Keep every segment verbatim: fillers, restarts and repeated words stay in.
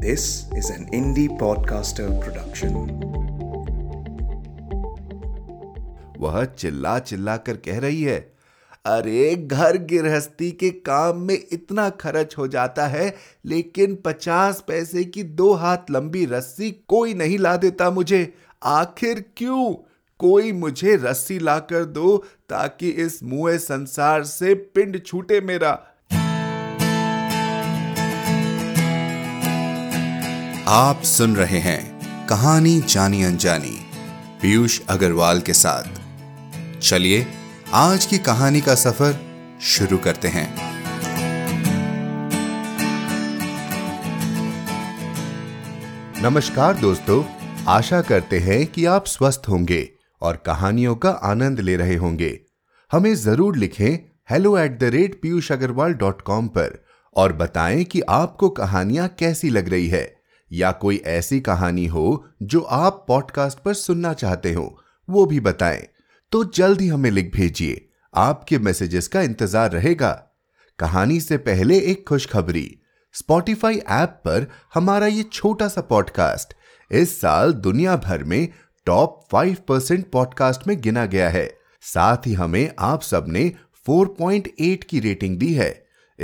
This is an indie podcaster production. वह चिल्ला चिल्ला कर कह रही है, अरे घर गृहस्थी के काम में इतना खर्च हो जाता है, लेकिन पचास पैसे की दो हाथ लंबी रस्सी कोई नहीं ला देता मुझे। आखिर क्यों? कोई मुझे रस्सी ला कर दो ताकि इस मुए संसार से पिंड छूटे मेरा। आप सुन रहे हैं कहानी जानी अनजानी पीयूष अग्रवाल के साथ। चलिए आज की कहानी का सफर शुरू करते हैं। नमस्कार दोस्तों, आशा करते हैं कि आप स्वस्थ होंगे और कहानियों का आनंद ले रहे होंगे। हमें जरूर लिखें hello at the rate Piyush Agarwal dot com पर और बताएं कि आपको कहानियां कैसी लग रही है, या कोई ऐसी कहानी हो जो आप पॉडकास्ट पर सुनना चाहते हो वो भी बताएं। तो जल्द ही हमें लिख भेजिए, आपके मैसेजेस का इंतजार रहेगा। कहानी से पहले एक खुशखबरी, स्पॉटिफाई ऐप पर हमारा ये छोटा सा पॉडकास्ट इस साल दुनिया भर में टॉप फाइव परसेंट पॉडकास्ट में गिना गया है। साथ ही हमें आप सबने चार पॉइंट आठ की रेटिंग दी है।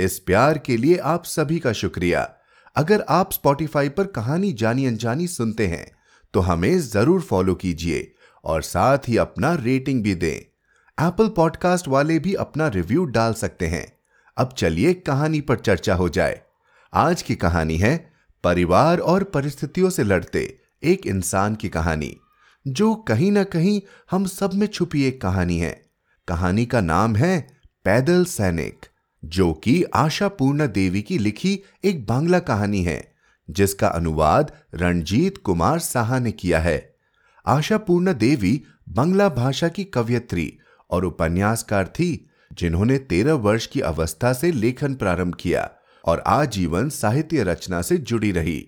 इस प्यार के लिए आप सभी का शुक्रिया। अगर आप स्पॉटिफाई पर कहानी जानी अनजानी सुनते हैं तो हमें जरूर फॉलो कीजिए और साथ ही अपना रेटिंग भी दें। एप्पल पॉडकास्ट वाले भी अपना रिव्यू डाल सकते हैं। अब चलिए कहानी पर चर्चा हो जाए। आज की कहानी है परिवार और परिस्थितियों से लड़ते एक इंसान की कहानी, जो कहीं ना कहीं हम सब में छुपी एक कहानी है। कहानी का नाम है पैदल सैनिक, जो कि आशा पूर्ण देवी की लिखी एक बांग्ला कहानी है, जिसका अनुवाद रणजीत कुमार साह ने किया है। आशा पूर्ण देवी बांग्ला भाषा की कवयित्री और उपन्यासकार थी, जिन्होंने तेरह वर्ष की अवस्था से लेखन प्रारंभ किया और आजीवन साहित्य रचना से जुड़ी रही।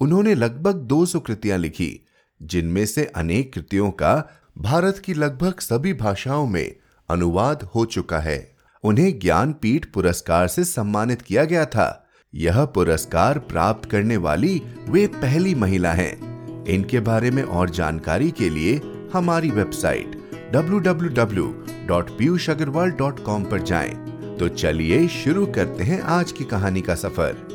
उन्होंने लगभग दो सौ कृतियां लिखी, जिनमें से अनेक कृतियों का भारत की लगभग सभी भाषाओं में अनुवाद हो चुका है। उन्हें ज्ञानपीठ पुरस्कार से सम्मानित किया गया था। यह पुरस्कार प्राप्त करने वाली वे पहली महिला हैं। इनके बारे में और जानकारी के लिए हमारी website W W W dot Piyush Agarwal dot com पर जाएं। तो चलिए शुरू करते हैं आज की कहानी का सफर।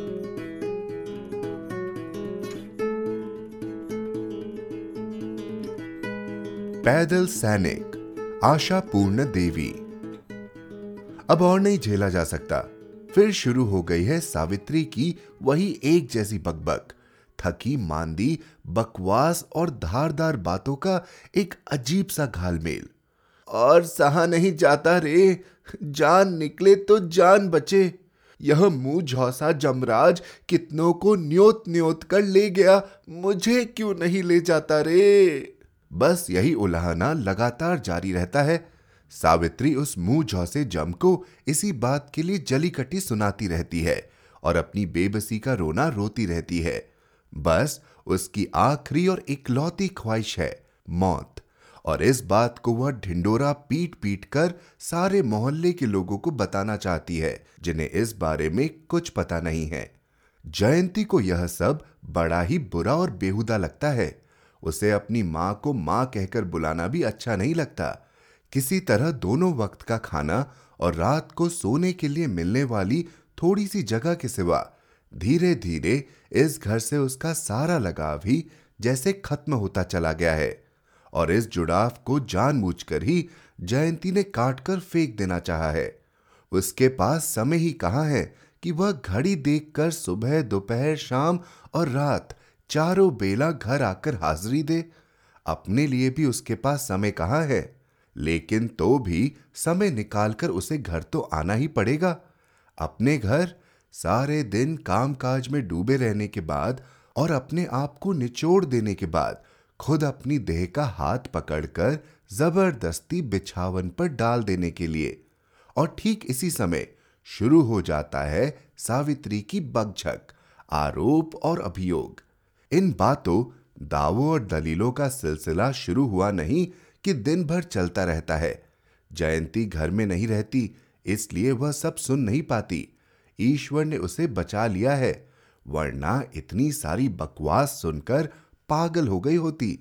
पैदल सैनिक, आशा पूर्ण देवी। अब और नहीं झेला जा सकता। फिर शुरू हो गई है सावित्री की वही एक जैसी बकबक। थकी मांदी बकवास और धारदार बातों का एक अजीब सा घालमेल। और सहा नहीं जाता रे, जान निकले तो जान बचे। यह मुंह झौसा जमराज कितनों को न्योत न्योत कर ले गया, मुझे क्यों नहीं ले जाता रे। बस यही उलाहना लगातार जारी रहता है। सावित्री उस मुंह झौसे जम को इसी बात के लिए जलीकटी सुनाती रहती है और अपनी बेबसी का रोना रोती रहती है। बस उसकी आखिरी और इकलौती ख्वाहिश है मौत, और इस बात को वह ढिंडोरा पीट पीट कर सारे मोहल्ले के लोगों को बताना चाहती है, जिन्हें इस बारे में कुछ पता नहीं है। जयंती को यह सब बड़ा ही बुरा और बेहुदा लगता है। उसे अपनी माँ को माँ कहकर बुलाना भी अच्छा नहीं लगता। किसी तरह दोनों वक्त का खाना और रात को सोने के लिए मिलने वाली थोड़ी सी जगह के सिवा धीरे धीरे इस घर से उसका सारा लगाव ही जैसे खत्म होता चला गया है, और इस जुड़ाव को जानबूझकर ही जयंती ने काट कर फेंक देना चाहा है। उसके पास समय ही कहाँ है कि वह घड़ी देखकर सुबह दोपहर शाम और रात चारों बेला घर आकर हाजिरी दे। अपने लिए भी उसके पास समय कहाँ है, लेकिन तो भी समय निकालकर उसे घर तो आना ही पड़ेगा। अपने घर सारे दिन कामकाज में डूबे रहने के बाद और अपने आप को निचोड़ देने के बाद खुद अपनी देह का हाथ पकड़कर जबरदस्ती बिछावन पर डाल देने के लिए। और ठीक इसी समय शुरू हो जाता है सावित्री की बकझक, आरोप और अभियोग। इन बातों, दावों और दलीलों का सिलसिला शुरू हुआ नहीं कि दिन भर चलता रहता है। जयंती घर में नहीं रहती, इसलिए वह सब सुन नहीं पाती। ईश्वर ने उसे बचा लिया है। वरना इतनी सारी बकवास सुनकर पागल हो गई होती।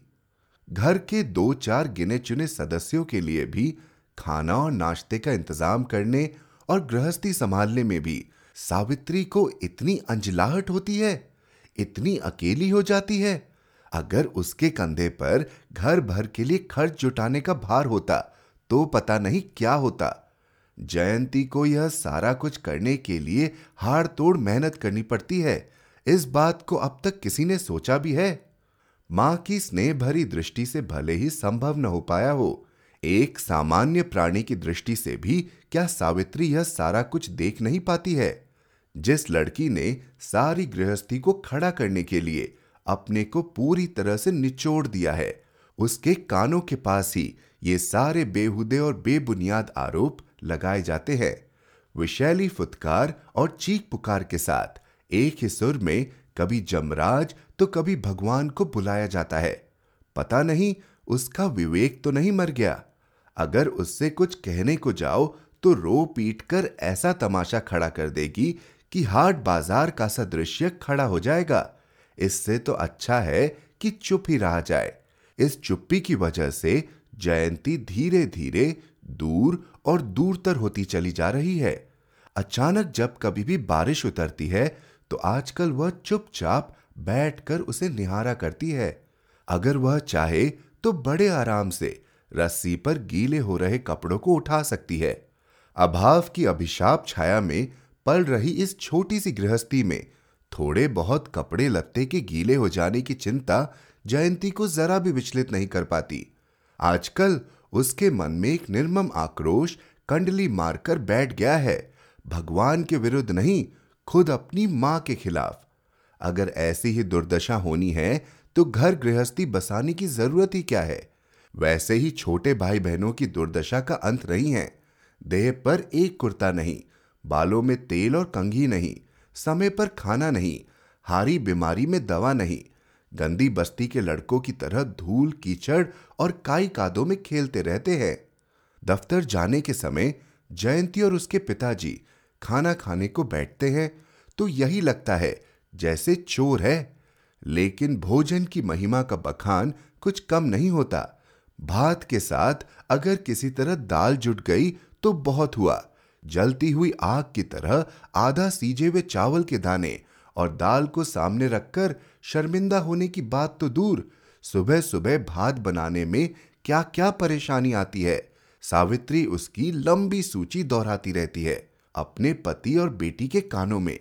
घर के दो चार गिने चुने सदस्यों के लिए भी खाना और नाश्ते का इंतजाम करने और गृहस्थी संभालने में भी सावित्री को इतनी अंजलाहट होती है, इतनी अकेली हो जाती है। अगर उसके कंधे पर घर भर के लिए खर्च जुटाने का भार होता तो पता नहीं क्या होता। जयंती को यह सारा कुछ करने के लिए हाड़ तोड़ मेहनत करनी पड़ती है, इस बात को अब तक किसी ने सोचा भी है? मां की स्नेह भरी दृष्टि से भले ही संभव न हो पाया हो, एक सामान्य प्राणी की दृष्टि से भी क्या सावित्री यह सारा कुछ देख नहीं पाती है? जिस लड़की ने सारी गृहस्थी को खड़ा करने के लिए अपने को पूरी तरह से निचोड़ दिया है, उसके कानों के पास ही ये सारे बेहुदे और बेबुनियाद आरोप लगाए जाते हैं। विषैली फुत्कार और चीख पुकार के साथ एक ही सुर में कभी जमराज तो कभी भगवान को बुलाया जाता है। पता नहीं उसका विवेक तो नहीं मर गया। अगर उससे कुछ कहने को जाओ तो रो पीट कर ऐसा तमाशा खड़ा कर देगी कि हाट बाजार का सा दृश्य खड़ा हो जाएगा। इससे तो अच्छा है कि चुप ही रहा जाए। इस चुप्पी की वजह से जयंती धीरे धीरे दूर और दूर तर होती चली जा रही है। अचानक जब कभी भी बारिश उतरती है तो आजकल वह चुपचाप बैठकर उसे निहारा करती है। अगर वह चाहे तो बड़े आराम से रस्सी पर गीले हो रहे कपड़ों को उठा सकती है। अभाव की अभिशाप छाया में पल रही इस छोटी सी गृहस्थी में थोड़े बहुत कपड़े लत्ते के गीले हो जाने की चिंता जयंती को जरा भी विचलित नहीं कर पाती। आजकल उसके मन में एक निर्मम आक्रोश कंडली मारकर बैठ गया है, भगवान के विरुद्ध नहीं, खुद अपनी मां के खिलाफ। अगर ऐसी ही दुर्दशा होनी है तो घर गृहस्थी बसाने की जरूरत ही क्या है। वैसे ही छोटे भाई बहनों की दुर्दशा का अंत नहीं है। देह पर एक कुर्ता नहीं, बालों में तेल और कंघी नहीं, समय पर खाना नहीं, हारी बीमारी में दवा नहीं, गंदी बस्ती के लड़कों की तरह धूल कीचड़ और काई कादों में खेलते रहते हैं। दफ्तर जाने के समय जयंती और उसके पिताजी खाना खाने को बैठते हैं तो यही लगता है जैसे चोर है। लेकिन भोजन की महिमा का बखान कुछ कम नहीं होता। भात के साथ अगर किसी तरह दाल जुट गई तो बहुत हुआ। जलती हुई आग की तरह आधा सीजे हुए चावल के दाने और दाल को सामने रखकर शर्मिंदा होने की बात तो दूर, सुबह सुबह भात बनाने में क्या क्या परेशानी आती है। सावित्री उसकी लंबी सूची दोहराती रहती है अपने पति और बेटी के कानों में।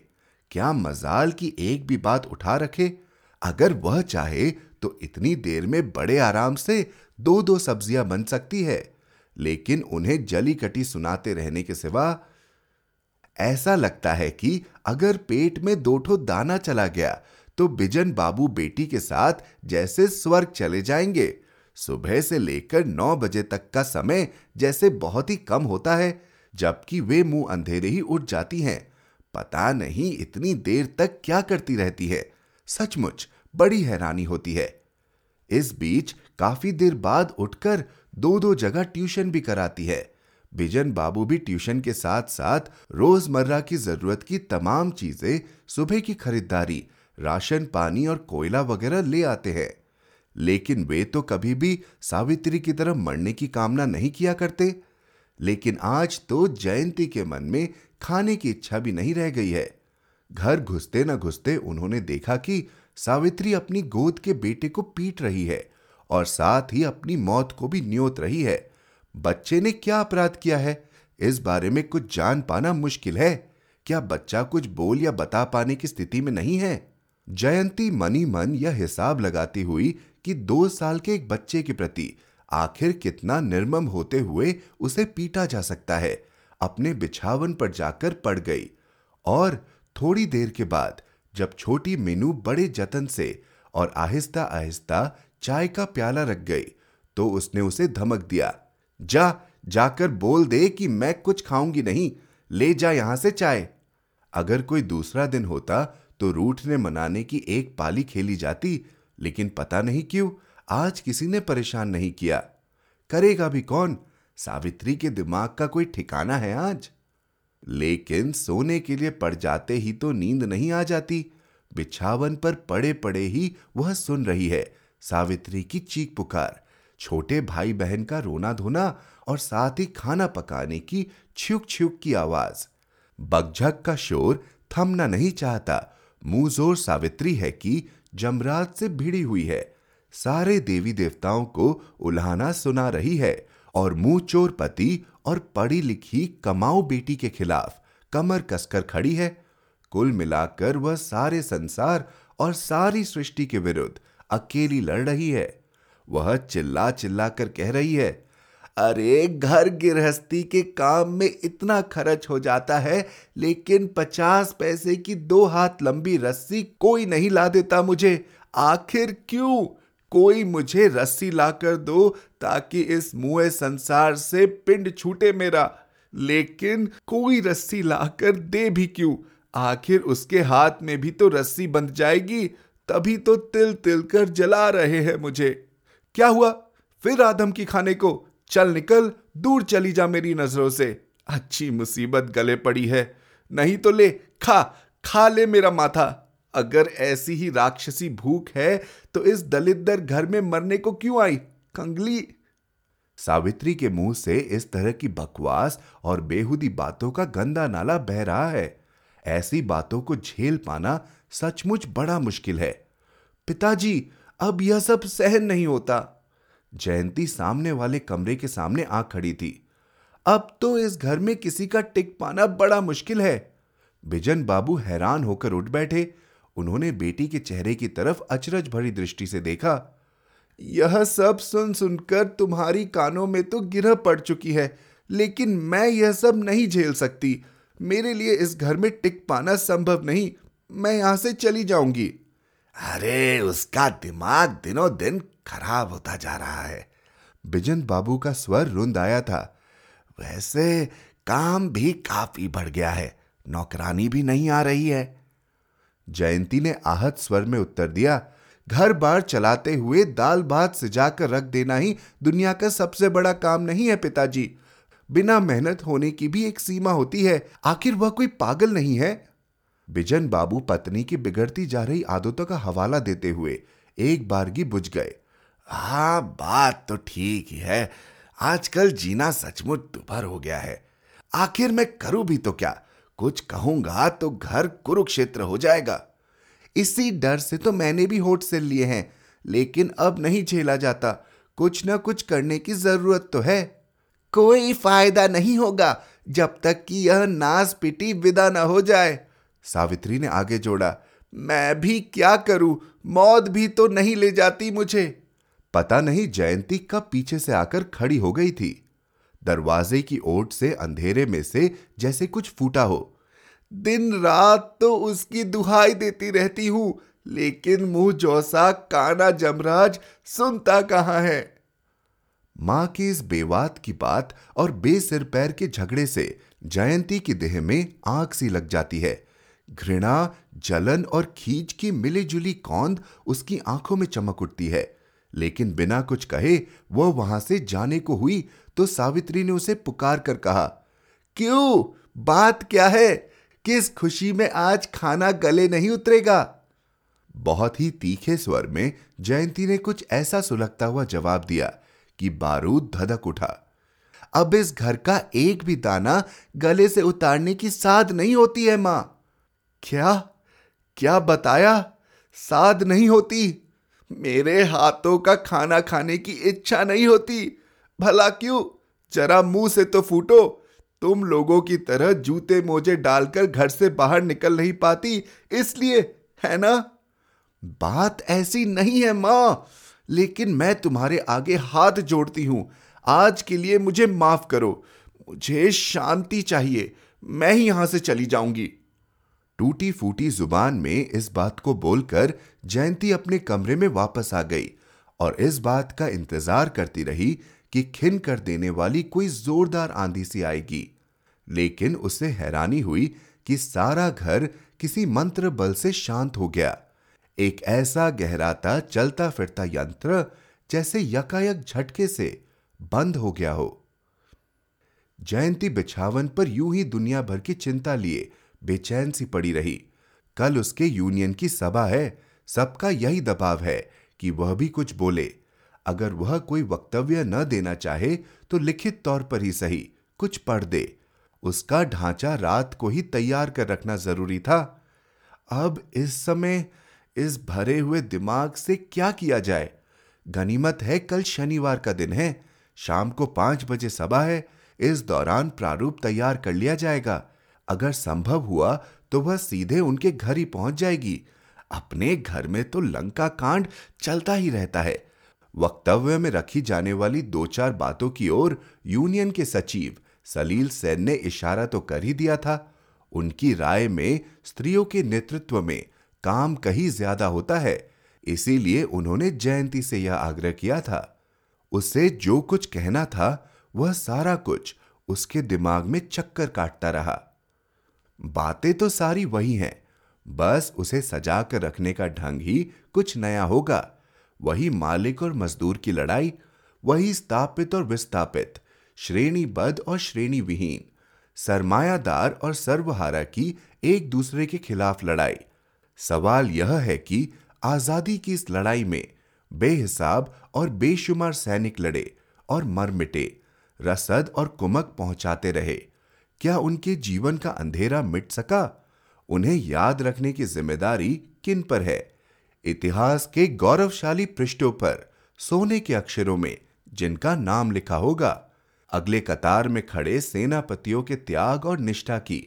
क्या मजाल की एक भी बात उठा रखे। अगर वह चाहे तो इतनी देर में बड़े आराम से दो दो सब्जियां बन सकती है, लेकिन उन्हें जली कटी सुनाते रहने के सिवा ऐसा लगता है कि अगर पेट में दो ठो दाना चला गया तो बिजन बाबू बेटी के साथ जैसे स्वर्ग चले जाएंगे। सुबह से लेकर नौ बजे तक का समय जैसे बहुत ही कम होता है, जबकि वे मुंह अंधेरे ही उठ जाती हैं। पता नहीं इतनी देर तक क्या करती रहती है, सचमुच बड़ी हैरानी होती है। इस बीच काफी देर बाद उठकर दो दो जगह ट्यूशन भी कराती है। बिजन बाबू भी ट्यूशन के साथ साथ रोजमर्रा की जरूरत की तमाम चीजें, सुबह की खरीदारी, राशन पानी और कोयला वगैरह ले आते हैं। लेकिन वे तो कभी भी सावित्री की तरह मरने की कामना नहीं किया करते। लेकिन आज तो जयंती के मन में खाने की इच्छा भी नहीं रह गई है। घर घुसते न घुसते उन्होंने देखा कि सावित्री अपनी गोद के बेटे को पीट रही है और साथ ही अपनी मौत को भी न्योत रही है। बच्चे ने क्या अपराध किया है, इस बारे में कुछ जान पाना मुश्किल है। क्या बच्चा कुछ बोल या बता पाने की स्थिति में नहीं है? जयंती मनी मन यह हिसाब लगाती हुई कि दो साल के एक बच्चे के प्रति आखिर कितना निर्मम होते हुए उसे पीटा जा सकता है, अपने बिछावन पर जाकर पड़ गई। और थोड़ी देर के बाद जब छोटी मीनू बड़े जतन से और आहिस्ता आहिस्ता चाय का प्याला रख गई तो उसने उसे धमक दिया, जा जाकर बोल दे कि मैं कुछ खाऊंगी नहीं, ले जा यहां से चाय। अगर कोई दूसरा दिन होता तो रूठने मनाने की एक पाली खेली जाती, लेकिन पता नहीं क्यों आज किसी ने परेशान नहीं किया। करेगा भी कौन, सावित्री के दिमाग का कोई ठिकाना है आज। लेकिन सोने के लिए पड़ जाते ही तो नींद नहीं आ जाती। बिछावन पर पड़े पड़े ही वह सुन रही है सावित्री की चीख पुकार, छोटे भाई बहन का रोना धोना और साथ ही खाना पकाने की छियुक छियुक की आवाज। बकझक का शोर थमना नहीं चाहता, मुंह जोर सावित्री है कि जमरात से भिड़ी हुई है, सारे देवी देवताओं को उल्हाना सुना रही है और मुंह चोर पति और पढ़ी लिखी कमाऊ बेटी के खिलाफ कमर कसकर खड़ी है। कुल मिलाकर वह सारे संसार और सारी सृष्टि के विरुद्ध अकेली लड़ रही है। वह चिल्ला चिल्ला कर कह रही है, अरे घर गृहस्थी के काम में इतना खर्च हो जाता है, लेकिन पचास पैसे की दो हाथ लंबी रस्सी कोई नहीं ला देता मुझे, आखिर क्यों? कोई मुझे रस्सी लाकर दो ताकि इस मुए संसार से पिंड छूटे मेरा। लेकिन कोई रस्सी लाकर दे भी क्यों, आखिर उसके हाथ में भी तो रस्सी बंध जाएगी, तभी तो तिल तिल कर जला रहे हैं मुझे। क्या हुआ फिर आदम की खाने को? चल निकल, दूर चली जा मेरी नजरों से, अच्छी मुसीबत गले पड़ी है, नहीं तो ले खा खा ले मेरा माथा। अगर ऐसी ही राक्षसी भूख है तो इस दलित दर घर में मरने को क्यों आई, कंगली। सावित्री के मुंह से इस तरह की बकवास और बेहुदी बातों का गंदा नाला बह रहा है। ऐसी बातों को झेल पाना सचमुच बड़ा मुश्किल है। पिताजी, अब यह सब सहन नहीं होता। जयंती सामने वाले कमरे के सामने आ खड़ी थी। अब तो इस घर में किसी का टिक पाना बड़ा मुश्किल है। बिजन बाबू हैरान होकर उठ बैठे। उन्होंने बेटी के चेहरे की तरफ अचरज भरी दृष्टि से देखा। यह सब सुन सुनकर तुम्हारी कानों में तो गिरह पड़ चुकी है, लेकिन मैं यह सब नहीं झेल सकती। मेरे लिए इस घर में टिक पाना संभव नहीं, मैं यहां से चली जाऊंगी। अरे उसका दिमाग दिनों दिन खराब होता जा रहा है। बिजन बाबू का स्वर रुंद आया था। वैसे काम भी काफी बढ़ गया है, नौकरानी भी नहीं आ रही है। जयंती ने आहत स्वर में उत्तर दिया, घर बार चलाते हुए दाल भात सिजा कर रख देना ही दुनिया का सबसे बड़ा काम नहीं है पिताजी। बिना मेहनत होने की भी एक सीमा होती है, आखिर वह कोई पागल नहीं है। बिजन बाबू पत्नी की बिगड़ती जा रही आदतों का हवाला देते हुए एक बारगी बुझ गए। हाँ, बात तो ठीक ही है, आजकल जीना सचमुच दुभर हो गया है। आखिर मैं करूं भी तो क्या, कुछ कहूंगा तो घर कुरुक्षेत्र हो जाएगा। इसी डर से तो मैंने भी होठ से लिए हैं, लेकिन अब नहीं झेला जाता, कुछ ना कुछ करने की जरूरत तो है। कोई फायदा नहीं होगा जब तक कि यह नास पिटी विदा न हो जाए, सावित्री ने आगे जोड़ा। मैं भी क्या करूं, मौत भी तो नहीं ले जाती मुझे। पता नहीं जयंती कब पीछे से आकर खड़ी हो गई थी। दरवाजे की ओट से अंधेरे में से जैसे कुछ फूटा हो। दिन रात तो उसकी दुहाई देती रहती हूं, लेकिन मुंह जौसा काना जमराज सुनता कहां है। मां की इस बेवात की बात और बेसिर पैर के झगड़े से जयंती की देह में आग सी लग जाती है। घृणा, जलन और खींच की मिलीजुली कौंध उसकी आंखों में चमक उठती है, लेकिन बिना कुछ कहे वह वहां से जाने को हुई तो सावित्री ने उसे पुकार कर कहा, क्यों, बात क्या है? किस खुशी में आज खाना गले नहीं उतरेगा? बहुत ही तीखे स्वर में जयंती ने कुछ ऐसा सुलगता हुआ जवाब दिया कि बारूद धधक उठा। अब इस घर का एक भी दाना गले से उतारने की साध नहीं होती है मां। क्या क्या बताया? साध नहीं होती? मेरे हाथों का खाना खाने की इच्छा नहीं होती? भला क्यों? जरा मुंह से तो फूटो। तुम लोगों की तरह जूते मोजे डालकर घर से बाहर निकल नहीं पाती, इसलिए है ना? बात ऐसी नहीं है मां, लेकिन मैं तुम्हारे आगे हाथ जोड़ती हूं, आज के लिए मुझे माफ करो, मुझे शांति चाहिए, मैं ही यहां से चली जाऊंगी। टूटी फूटी जुबान में इस बात को बोलकर जयंती अपने कमरे में वापस आ गई और इस बात का इंतजार करती रही कि खिन कर देने वाली कोई जोरदार आंधी सी आएगी। लेकिन उसे हैरानी हुई कि सारा घर किसी मंत्र बल से शांत हो गया। एक ऐसा गहराता चलता फिरता यंत्र जैसे यकायक झटके से बंद हो गया हो। जयंती बिछावन पर यूं ही दुनिया भर की चिंता लिए बेचैन सी पड़ी रही। कल उसके यूनियन की सभा है, सबका यही दबाव है कि वह भी कुछ बोले। अगर वह कोई वक्तव्य न देना चाहे तो लिखित तौर पर ही सही कुछ पढ़ दे। उसका ढांचा रात को ही तैयार कर रखना जरूरी था। अब इस समय इस भरे हुए दिमाग से क्या किया जाए। गनीमत है कल शनिवार का दिन है, शाम को पांच बजे सभा है, इस दौरान प्रारूप तैयार कर लिया जाएगा। अगर संभव हुआ तो वह सीधे उनके घर ही पहुंच जाएगी। अपने घर में तो लंका कांड चलता ही रहता है। वक्तव्य में रखी जाने वाली दो चार बातों की ओर यूनियन के सचिव सलिल सेन ने इशारा तो कर ही दिया था। उनकी राय में स्त्रियों के नेतृत्व में काम कहीं ज्यादा होता है, इसीलिए उन्होंने जयंती से यह आग्रह किया था। उसे जो कुछ कहना था वह सारा कुछ उसके दिमाग में चक्कर काटता रहा। बातें तो सारी वही हैं, बस उसे सजा कर रखने का ढंग ही कुछ नया होगा। वही मालिक और मजदूर की लड़ाई, वही स्थापित और विस्थापित, श्रेणीबद्ध और श्रेणी विहीन, सरमायादार और सर्वहारा की एक दूसरे के खिलाफ लड़ाई। सवाल यह है कि आजादी की इस लड़ाई में बेहिसाब और बेशुमार सैनिक लड़े और मर मिटे, रसद और कुमक पहुंचाते रहे। क्या उनके जीवन का अंधेरा मिट सका? उन्हें याद रखने की जिम्मेदारी किन पर है? इतिहास के गौरवशाली पृष्ठों पर सोने के अक्षरों में जिनका नाम लिखा होगा। अगले कतार में खड़े सेनापतियों के त्याग और निष्ठा की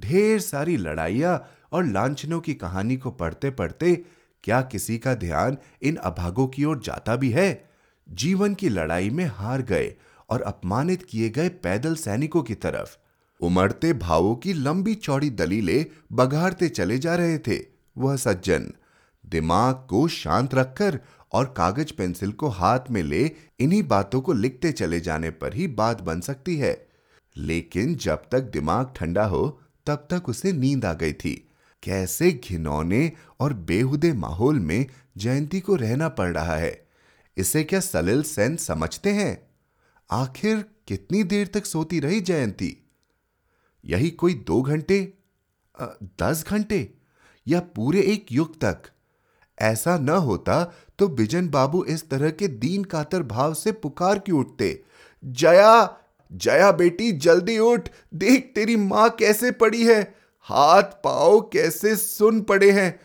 ढेर सारी लड़ाइयां और लांछनों की कहानी को पढ़ते पढ़ते क्या किसी का ध्यान इन अभागों की ओर जाता भी है? जीवन की लड़ाई में हार गए और अपमानित किए गए पैदल सैनिकों की तरफ उमड़ते भावों की लंबी चौड़ी दलीलें बघारते चले जा रहे थे वह सज्जन। दिमाग को शांत रखकर और कागज पेंसिल को हाथ में ले इन्हीं बातों को लिखते चले जाने पर ही बात बन सकती है। लेकिन जब तक दिमाग ठंडा हो तब तक उसे नींद आ गई थी। कैसे घिनौने और बेहुदे माहौल में जयंती को रहना पड़ रहा है, इसे क्या सलिल सेन समझते हैं? आखिर कितनी देर तक सोती रही जयंती? यही कोई दो घंटे, दस घंटे या पूरे एक युग तक? ऐसा न होता तो बिजन बाबू इस तरह के दीन कातर भाव से पुकार क्यों उठते? जया, जया बेटी जल्दी उठ, देख तेरी माँ कैसे पड़ी है, हाथ पाओ कैसे सुन पड़े हैं।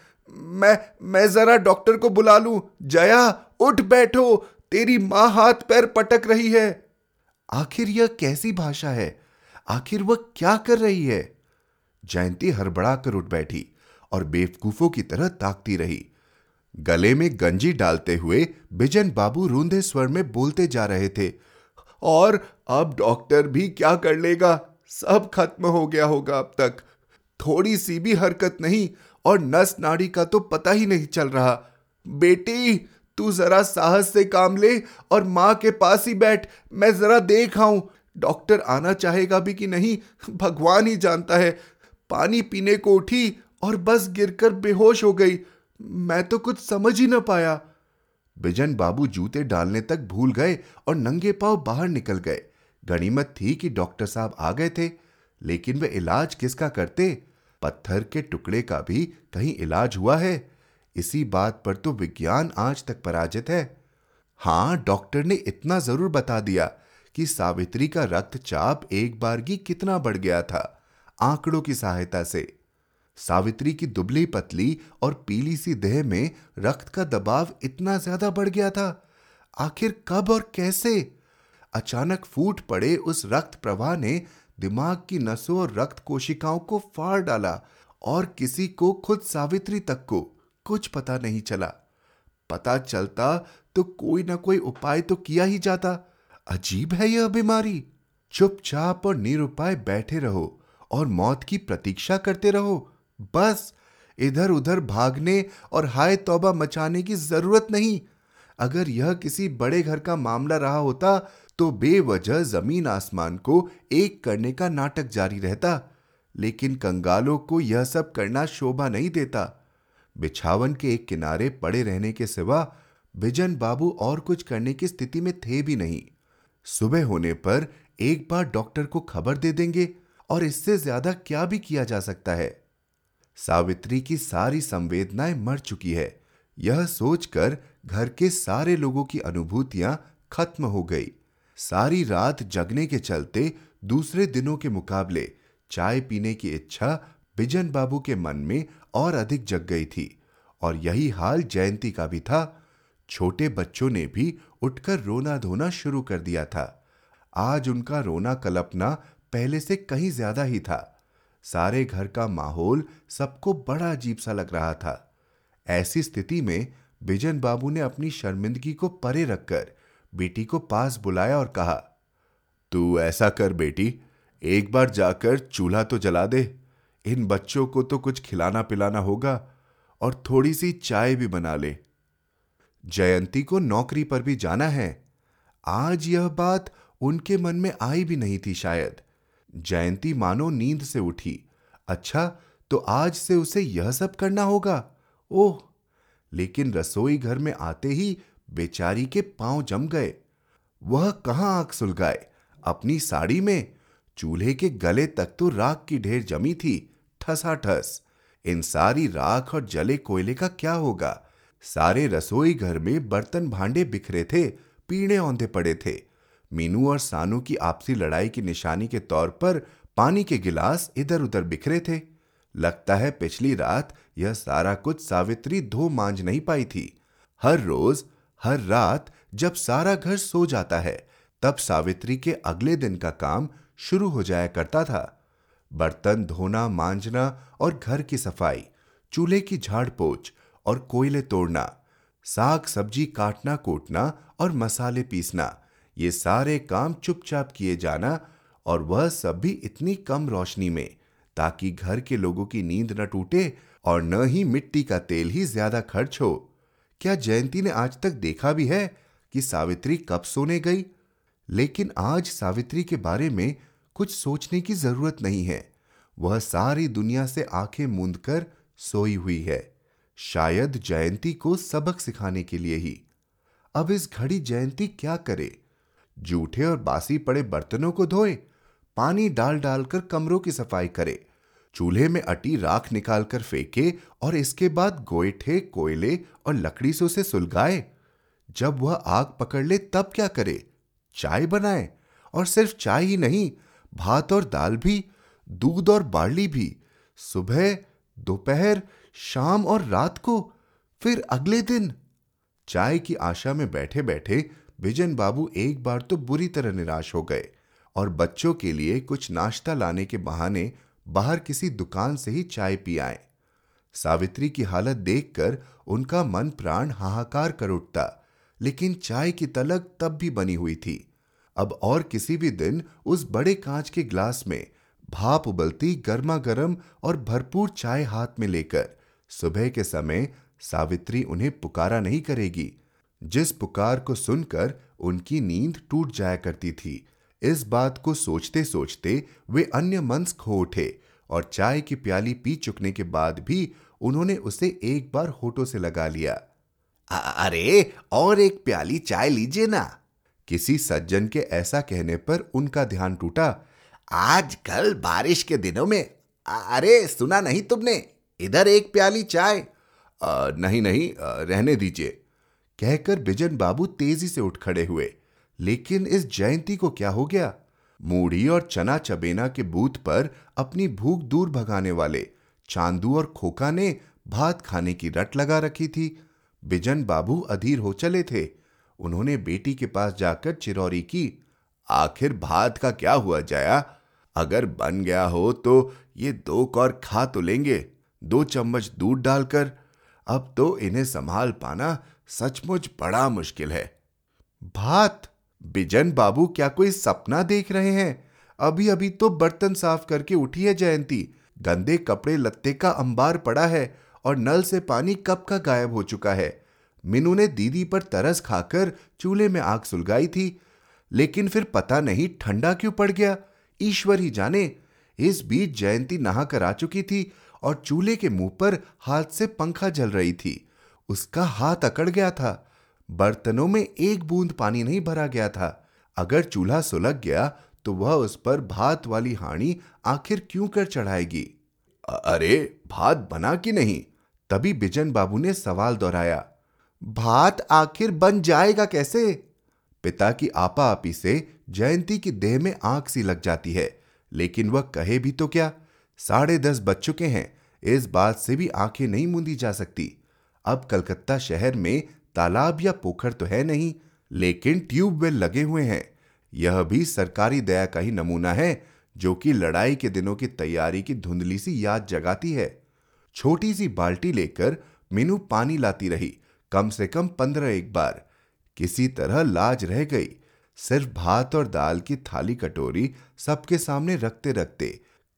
मैं मैं जरा डॉक्टर को बुला लूं। जया उठ बैठो, तेरी माँ हाथ पैर पटक रही है। आखिर यह कैसी भाषा है? आखिर वह क्या कर रही है? जयंती हड़बड़ा कर उठ बैठी और बेवकूफों की तरह ताकती रही। गले में गंजी डालते हुए बिजन बाबू रूंधे स्वर में बोलते जा रहे थे, और अब डॉक्टर भी क्या कर लेगा, सब खत्म हो गया होगा। अब तक थोड़ी सी भी हरकत नहीं और नस नाड़ी का तो पता ही नहीं चल रहा। बेटी तू जरा साहस से काम ले और माँ के पास ही बैठ, मैं जरा देख आऊं डॉक्टर आना चाहेगा भी कि नहीं, भगवान ही जानता है। पानी पीने को उठी और बस गिरकर बेहोश हो गई, मैं तो कुछ समझ ही ना पाया। बिजन बाबू जूते डालने तक भूल गए और नंगे पांव बाहर निकल गए। गनीमत थी कि डॉक्टर साहब आ गए थे, लेकिन वे इलाज किसका करते? पत्थर के टुकड़े का भी कहीं इलाज हुआ है? इसी बात पर तो विज्ञान आज तक पराजित है। हाँ, डॉक्टर ने इतना जरूर बता दिया कि सावित्री का रक्तचाप एक बारगी कितना बढ़ गया था आंकड़ों की सहायता से। सावित्री की दुबली पतली और पीली सी देह में रक्त का दबाव इतना ज्यादा बढ़ गया था। आखिर कब और कैसे? अचानक फूट पड़े उस रक्त प्रवाह ने दिमाग की नसों और रक्त कोशिकाओं को फाड़ डाला और किसी को, खुद सावित्री तक को, कुछ पता नहीं चला। पता चलता तो कोई ना कोई उपाय तो किया ही जाता। अजीब है यह बीमारी। चुपचाप और निरुपाय बैठे रहो और मौत की प्रतीक्षा करते रहो। बस इधर उधर भागने और हाय तौबा मचाने की जरूरत नहीं। अगर यह किसी बड़े घर का मामला रहा होता तो बेवजह जमीन आसमान को एक करने का नाटक जारी रहता, लेकिन कंगालों को यह सब करना शोभा नहीं देता। बिछावन के एक किनारे पड़े रहने के सिवा बिजन बाबू और कुछ करने की स्थिति में थे भी नहीं। सुबह होने पर एक बार डॉक्टर को खबर दे देंगे और इससे ज्यादा क्या भी किया जा सकता है। सावित्री की सारी संवेदनाएं मर चुकी है। यह सोचकर घर के सारे लोगों की अनुभूतियां खत्म हो गई। सारी रात जगने के चलते दूसरे दिनों के मुकाबले चाय पीने की इच्छा बिजन बाबू के मन में और अधिक जग गई थी और यही हाल जयंती का भी था। छोटे बच्चों ने भी उठकर रोना धोना शुरू कर दिया था। आज उनका रोना कलपना पहले से कहीं ज्यादा ही था। सारे घर का माहौल सबको बड़ा अजीब सा लग रहा था। ऐसी स्थिति में बिजन बाबू ने अपनी शर्मिंदगी को परे रखकर बेटी को पास बुलाया और कहा, तू ऐसा कर बेटी, एक बार जाकर चूल्हा तो जला दे। इन बच्चों को तो कुछ खिलाना पिलाना होगा और थोड़ी सी चाय भी बना ले। जयंती को नौकरी पर भी जाना है। आज यह बात उनके मन में आई भी नहीं थी शायद। जयंती मानो नींद से उठी। अच्छा, तो आज से उसे यह सब करना होगा। ओह, लेकिन रसोई घर में आते ही बेचारी के पांव जम गए। वह कहाँ आंख सुलगाए, अपनी साड़ी में। चूल्हे के गले तक तो राख की ढेर जमी थी, ठसाठस। इन सारी राख और जले कोयले का क्या होगा। सारे रसोई घर में बर्तन भांडे बिखरे थे, पीने औंधे पड़े थे। मीनू और सानू की आपसी लड़ाई की निशानी के तौर पर पानी के गिलास इधर उधर बिखरे थे। लगता है पिछली रात यह सारा कुछ सावित्री धो मांझ नहीं पाई थी। हर रोज हर रात जब सारा घर सो जाता है तब सावित्री के अगले दिन का काम शुरू हो जाया करता था। बर्तन धोना मांजना और घर की सफाई, चूल्हे की झाड़ पोछ और कोयले तोड़ना, साग सब्जी काटना कूटना और मसाले पीसना, ये सारे काम चुपचाप किए जाना, और वह सब भी इतनी कम रोशनी में ताकि घर के लोगों की नींद न टूटे और न ही मिट्टी का तेल ही ज्यादा खर्च हो। क्या जयंती ने आज तक देखा भी है कि सावित्री कब सोने गई? लेकिन आज सावित्री के बारे में कुछ सोचने की जरूरत नहीं है। वह सारी दुनिया से आंखें मूंद कर सोई हुई है, शायद जयंती को सबक सिखाने के लिए ही। अब इस घड़ी जयंती क्या करे? जूठे और बासी पड़े बर्तनों को धोए, पानी डाल डालकर कमरों की सफाई करे, चूल्हे में अटी राख निकालकर फेंके और इसके बाद गोईठे कोयले और लकड़ी से उसे सुलगाए। जब वह आग पकड़ ले तब क्या करे? चाय बनाए, और सिर्फ चाय ही नहीं, भात और दाल भी, दूध और बार्ली भी। सुबह, दोपहर, शाम और रात को, फिर अगले दिन। चाय की आशा में बैठे बैठे बिजन बाबू एक बार तो बुरी तरह निराश हो गए और बच्चों के लिए कुछ नाश्ता लाने के बहाने बाहर किसी दुकान से ही चाय पी आए। सावित्री की हालत देखकर उनका मन प्राण हाहाकार कर उठता, लेकिन चाय की तलक तब भी बनी हुई थी। अब और किसी भी दिन उस बड़े कांच के ग्लास में भाप उबलती गर्मा गर्म और भरपूर चाय हाथ में लेकर सुबह के समय सावित्री उन्हें पुकारा नहीं करेगी, जिस पुकार को सुनकर उनकी नींद टूट जाया करती थी। इस बात को सोचते सोचते वे अन्य मनस्क हो उठे और चाय की प्याली पी चुकने के बाद भी उन्होंने उसे एक बार होठों से लगा लिया। अरे, और एक प्याली चाय लीजिए ना। किसी सज्जन के ऐसा कहने पर उनका ध्यान टूटा। आजकल बारिश के दिनों में, अरे सुना नहीं तुमने, इधर एक प्याली चाय। आ, नहीं नहीं आ, रहने दीजिए, कहकर बिजन बाबू तेजी से उठ खड़े हुए। लेकिन इस जयंती को क्या हो गया? मूढ़ी और चना चबेना के बूथ पर अपनी भूख दूर भगाने वाले चांदू और खोका ने भात खाने की रट लगा रखी थी। बिजन बाबू अधीर हो चले थे। उन्होंने बेटी के पास जाकर चिरौरी की, आखिर भात का क्या हुआ जाया? अगर बन गया हो तो ये दो कौर खा तो लेंगे, दो चम्मच दूध डालकर। अब तो इन्हें संभाल पाना सचमुच बड़ा मुश्किल है। भात? बिजन बाबू क्या कोई सपना देख रहे हैं? अभी अभी तो बर्तन साफ करके उठी है जयंती, गंदे कपड़े लत्ते का अंबार पड़ा है और नल से पानी कब का गायब हो चुका है। मीनू ने दीदी पर तरस खाकर चूल्हे में आग सुलगाई थी, लेकिन फिर पता नहीं ठंडा क्यों पड़ गया, ईश्वर ही जाने। इस बीच जयंती नहा कर आ चुकी थी और चूल्हे के मुंह पर हाथ से पंखा जल रही थी। उसका हाथ अकड़ गया था। बर्तनों में एक बूंद पानी नहीं भरा गया था। अगर चूल्हा सुलग गया तो वह उस पर भात वाली हांडी आखिर क्यों कर चढ़ाएगी? अरे भात बना कि नहीं? तभी बिजन बाबू ने सवाल दोहराया। भात आखिर बन जाएगा कैसे? पिता की आपा आपी से जयंती की देह में आंख सी लग जाती है, लेकिन वह कहे भी तो क्या। साढ़े दस बज चुके हैं, इस बात से भी आंखें नहीं मूंदी जा सकती। अब कलकत्ता शहर में तालाब या पोखर तो है नहीं, लेकिन ट्यूबवेल लगे हुए हैं। यह भी सरकारी दया का ही नमूना है, जो कि लड़ाई के दिनों की तैयारी की धुंधली सी याद जगाती है। छोटी सी बाल्टी लेकर मीनू पानी लाती रही, कम से कम पंद्रह एक बार। किसी तरह लाज रह गई। सिर्फ भात और दाल की थाली कटोरी सबके सामने रखते रखते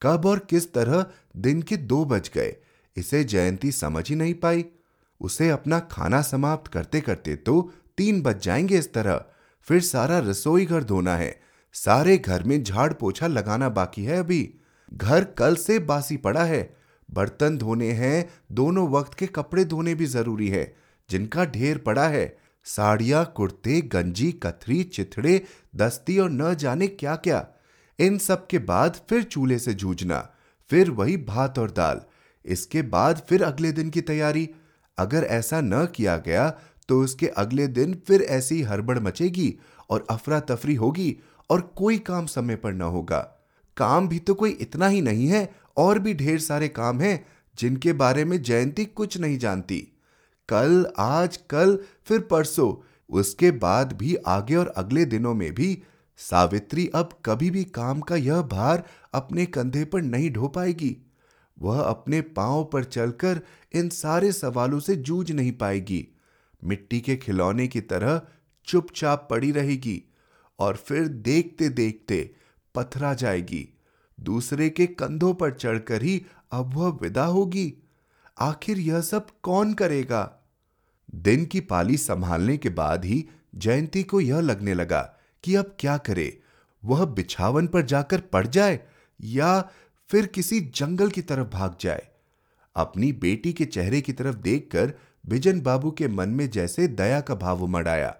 कब और किस तरह दिन के दो बज गए, इसे जयंती समझ ही नहीं पाई। उसे अपना खाना समाप्त करते करते तो तीन बज जाएंगे इस तरह। फिर सारा रसोई घर धोना है, सारे घर में झाड़ पोछा लगाना बाकी है। अभी घर कल से बासी पड़ा है, बर्तन धोने हैं, दोनों वक्त के कपड़े धोने भी जरूरी है जिनका ढेर पड़ा है। साड़ियाँ, कुर्ते, गंजी, कथरी, चिथड़े, दस्ती और न जाने क्या क्या। इन सब के बाद फिर चूल्हे से जूझना, फिर वही भात और दाल, इसके बाद फिर अगले दिन की तैयारी। अगर ऐसा न किया गया तो उसके अगले दिन फिर ऐसी हड़बड़ मचेगी और अफरा तफरी होगी और कोई काम समय पर न होगा। काम भी तो कोई इतना ही नहीं है, और भी ढेर सारे काम हैं जिनके बारे में जयंती कुछ नहीं जानती। कल, आज, कल, फिर परसों, उसके बाद भी आगे और अगले दिनों में भी सावित्री अब कभी भी काम का यह भार अपने कंधे पर नहीं ढो पाएगी। वह अपने पांव पर चलकर इन सारे सवालों से जूझ नहीं पाएगी। मिट्टी के खिलौने की तरह चुपचाप पड़ी रहेगी और फिर देखते देखते पथरा जाएगी। दूसरे के कंधों पर चढ़कर ही अब वह विदा होगी। आखिर यह सब कौन करेगा? दिन की पाली संभालने के बाद ही जयंती को यह लगने लगा कि अब क्या करे। वह बिछावन पर जाकर पड़ जाए या फिर किसी जंगल की तरफ भाग जाए। अपनी बेटी के चेहरे की तरफ देखकर बिजन बाबू के मन में जैसे दया का भाव उमड़ आया।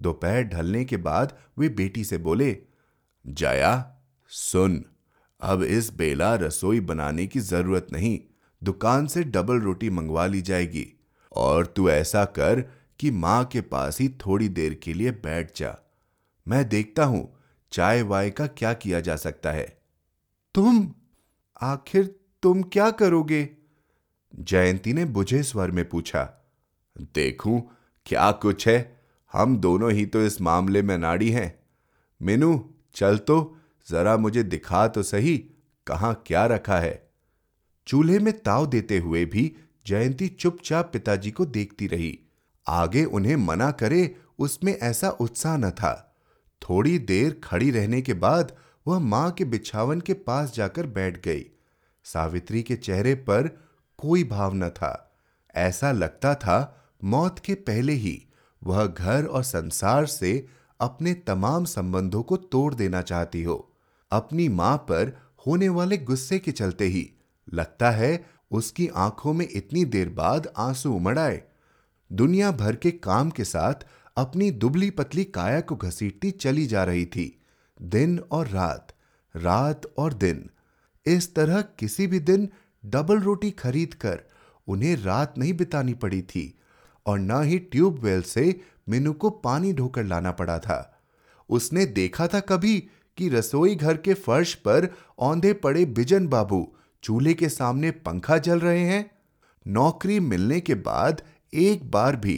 दोपहर ढलने के बाद वे बेटी से बोले, जाया सुन, अब इस बेला रसोई बनाने की जरूरत नहीं। दुकान से डबल रोटी मंगवा ली जाएगी, और तू ऐसा कर कि माँ के पास ही थोड़ी देर के लिए बैठ जा। मैं देखता हूँ चाय वाय का क्या किया जा सकता है। तुम आखिर तुम क्या करोगे? जयंती ने बुझे स्वर में पूछा। देखूं क्या कुछ है, हम दोनों ही तो इस मामले में नाड़ी हैं। मीनू चल तो, जरा मुझे दिखा तो सही कहाँ क्या रखा है। चूल्हे में ताव देते हुए भी जयंती चुपचाप पिताजी को देखती रही। आगे उन्हें मना करे उसमें ऐसा उत्साह न था। थोड़ी देर खड़ी रहने के बाद वह माँ के बिछावन के पास जाकर बैठ गई। सावित्री के चेहरे पर कोई भाव न था। ऐसा लगता था मौत के पहले ही वह घर और संसार से अपने तमाम संबंधों को तोड़ देना चाहती हो। अपनी माँ पर होने वाले गुस्से के चलते ही लगता है उसकी आंखों में इतनी देर बाद आंसू उमड़ आए। दुनिया भर के काम के साथ अपनी दुबली पतली काया को घसीटती चली जा रही थी। दिन और रात, रात और दिन, इस तरह किसी भी दिन डबल रोटी खरीद कर उन्हें रात नहीं बितानी पड़ी थी, और ना ही ट्यूबवेल से मीनू को पानी ढोकर लाना पड़ा था। उसने देखा था कभी कि रसोई घर के फर्श पर औंधे पड़े बिजन बाबू चूल्हे के सामने पंखा जल रहे हैं। नौकरी मिलने के बाद एक बार भी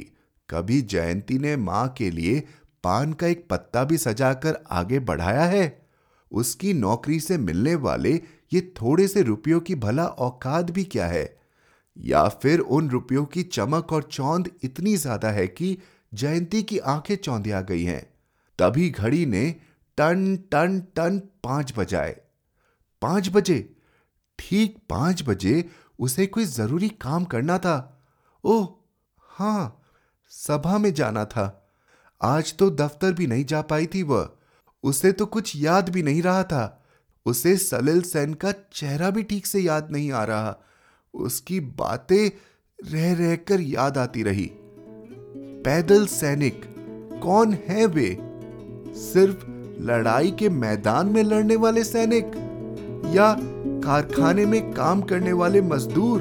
कभी जयंती ने माँ के लिए पान का एक पत्ता भी सजाकर आगे बढ़ाया है? उसकी नौकरी से मिलने वाले ये थोड़े से रुपयों की भला औकात भी क्या है? या फिर उन रुपयों की चमक और चौंध इतनी ज्यादा है कि जयंती की आंखें चौंधिया गई हैं। तभी घड़ी ने टन टन टन पांच बजाए। पांच बजे, ठीक पांच बजे उसे कोई जरूरी काम करना था। ओह हाँ, सभा में जाना था। आज तो दफ्तर भी नहीं जा पाई थी वह। उसे तो कुछ याद भी नहीं रहा था। उसे सलिल सेन का चेहरा भी ठीक से याद नहीं आ रहा। उसकी बातें रह रहकर याद आती रही। पैदल सैनिक कौन है वे? सिर्फ लड़ाई के मैदान में लड़ने वाले सैनिक, या कारखाने में काम करने वाले मजदूर।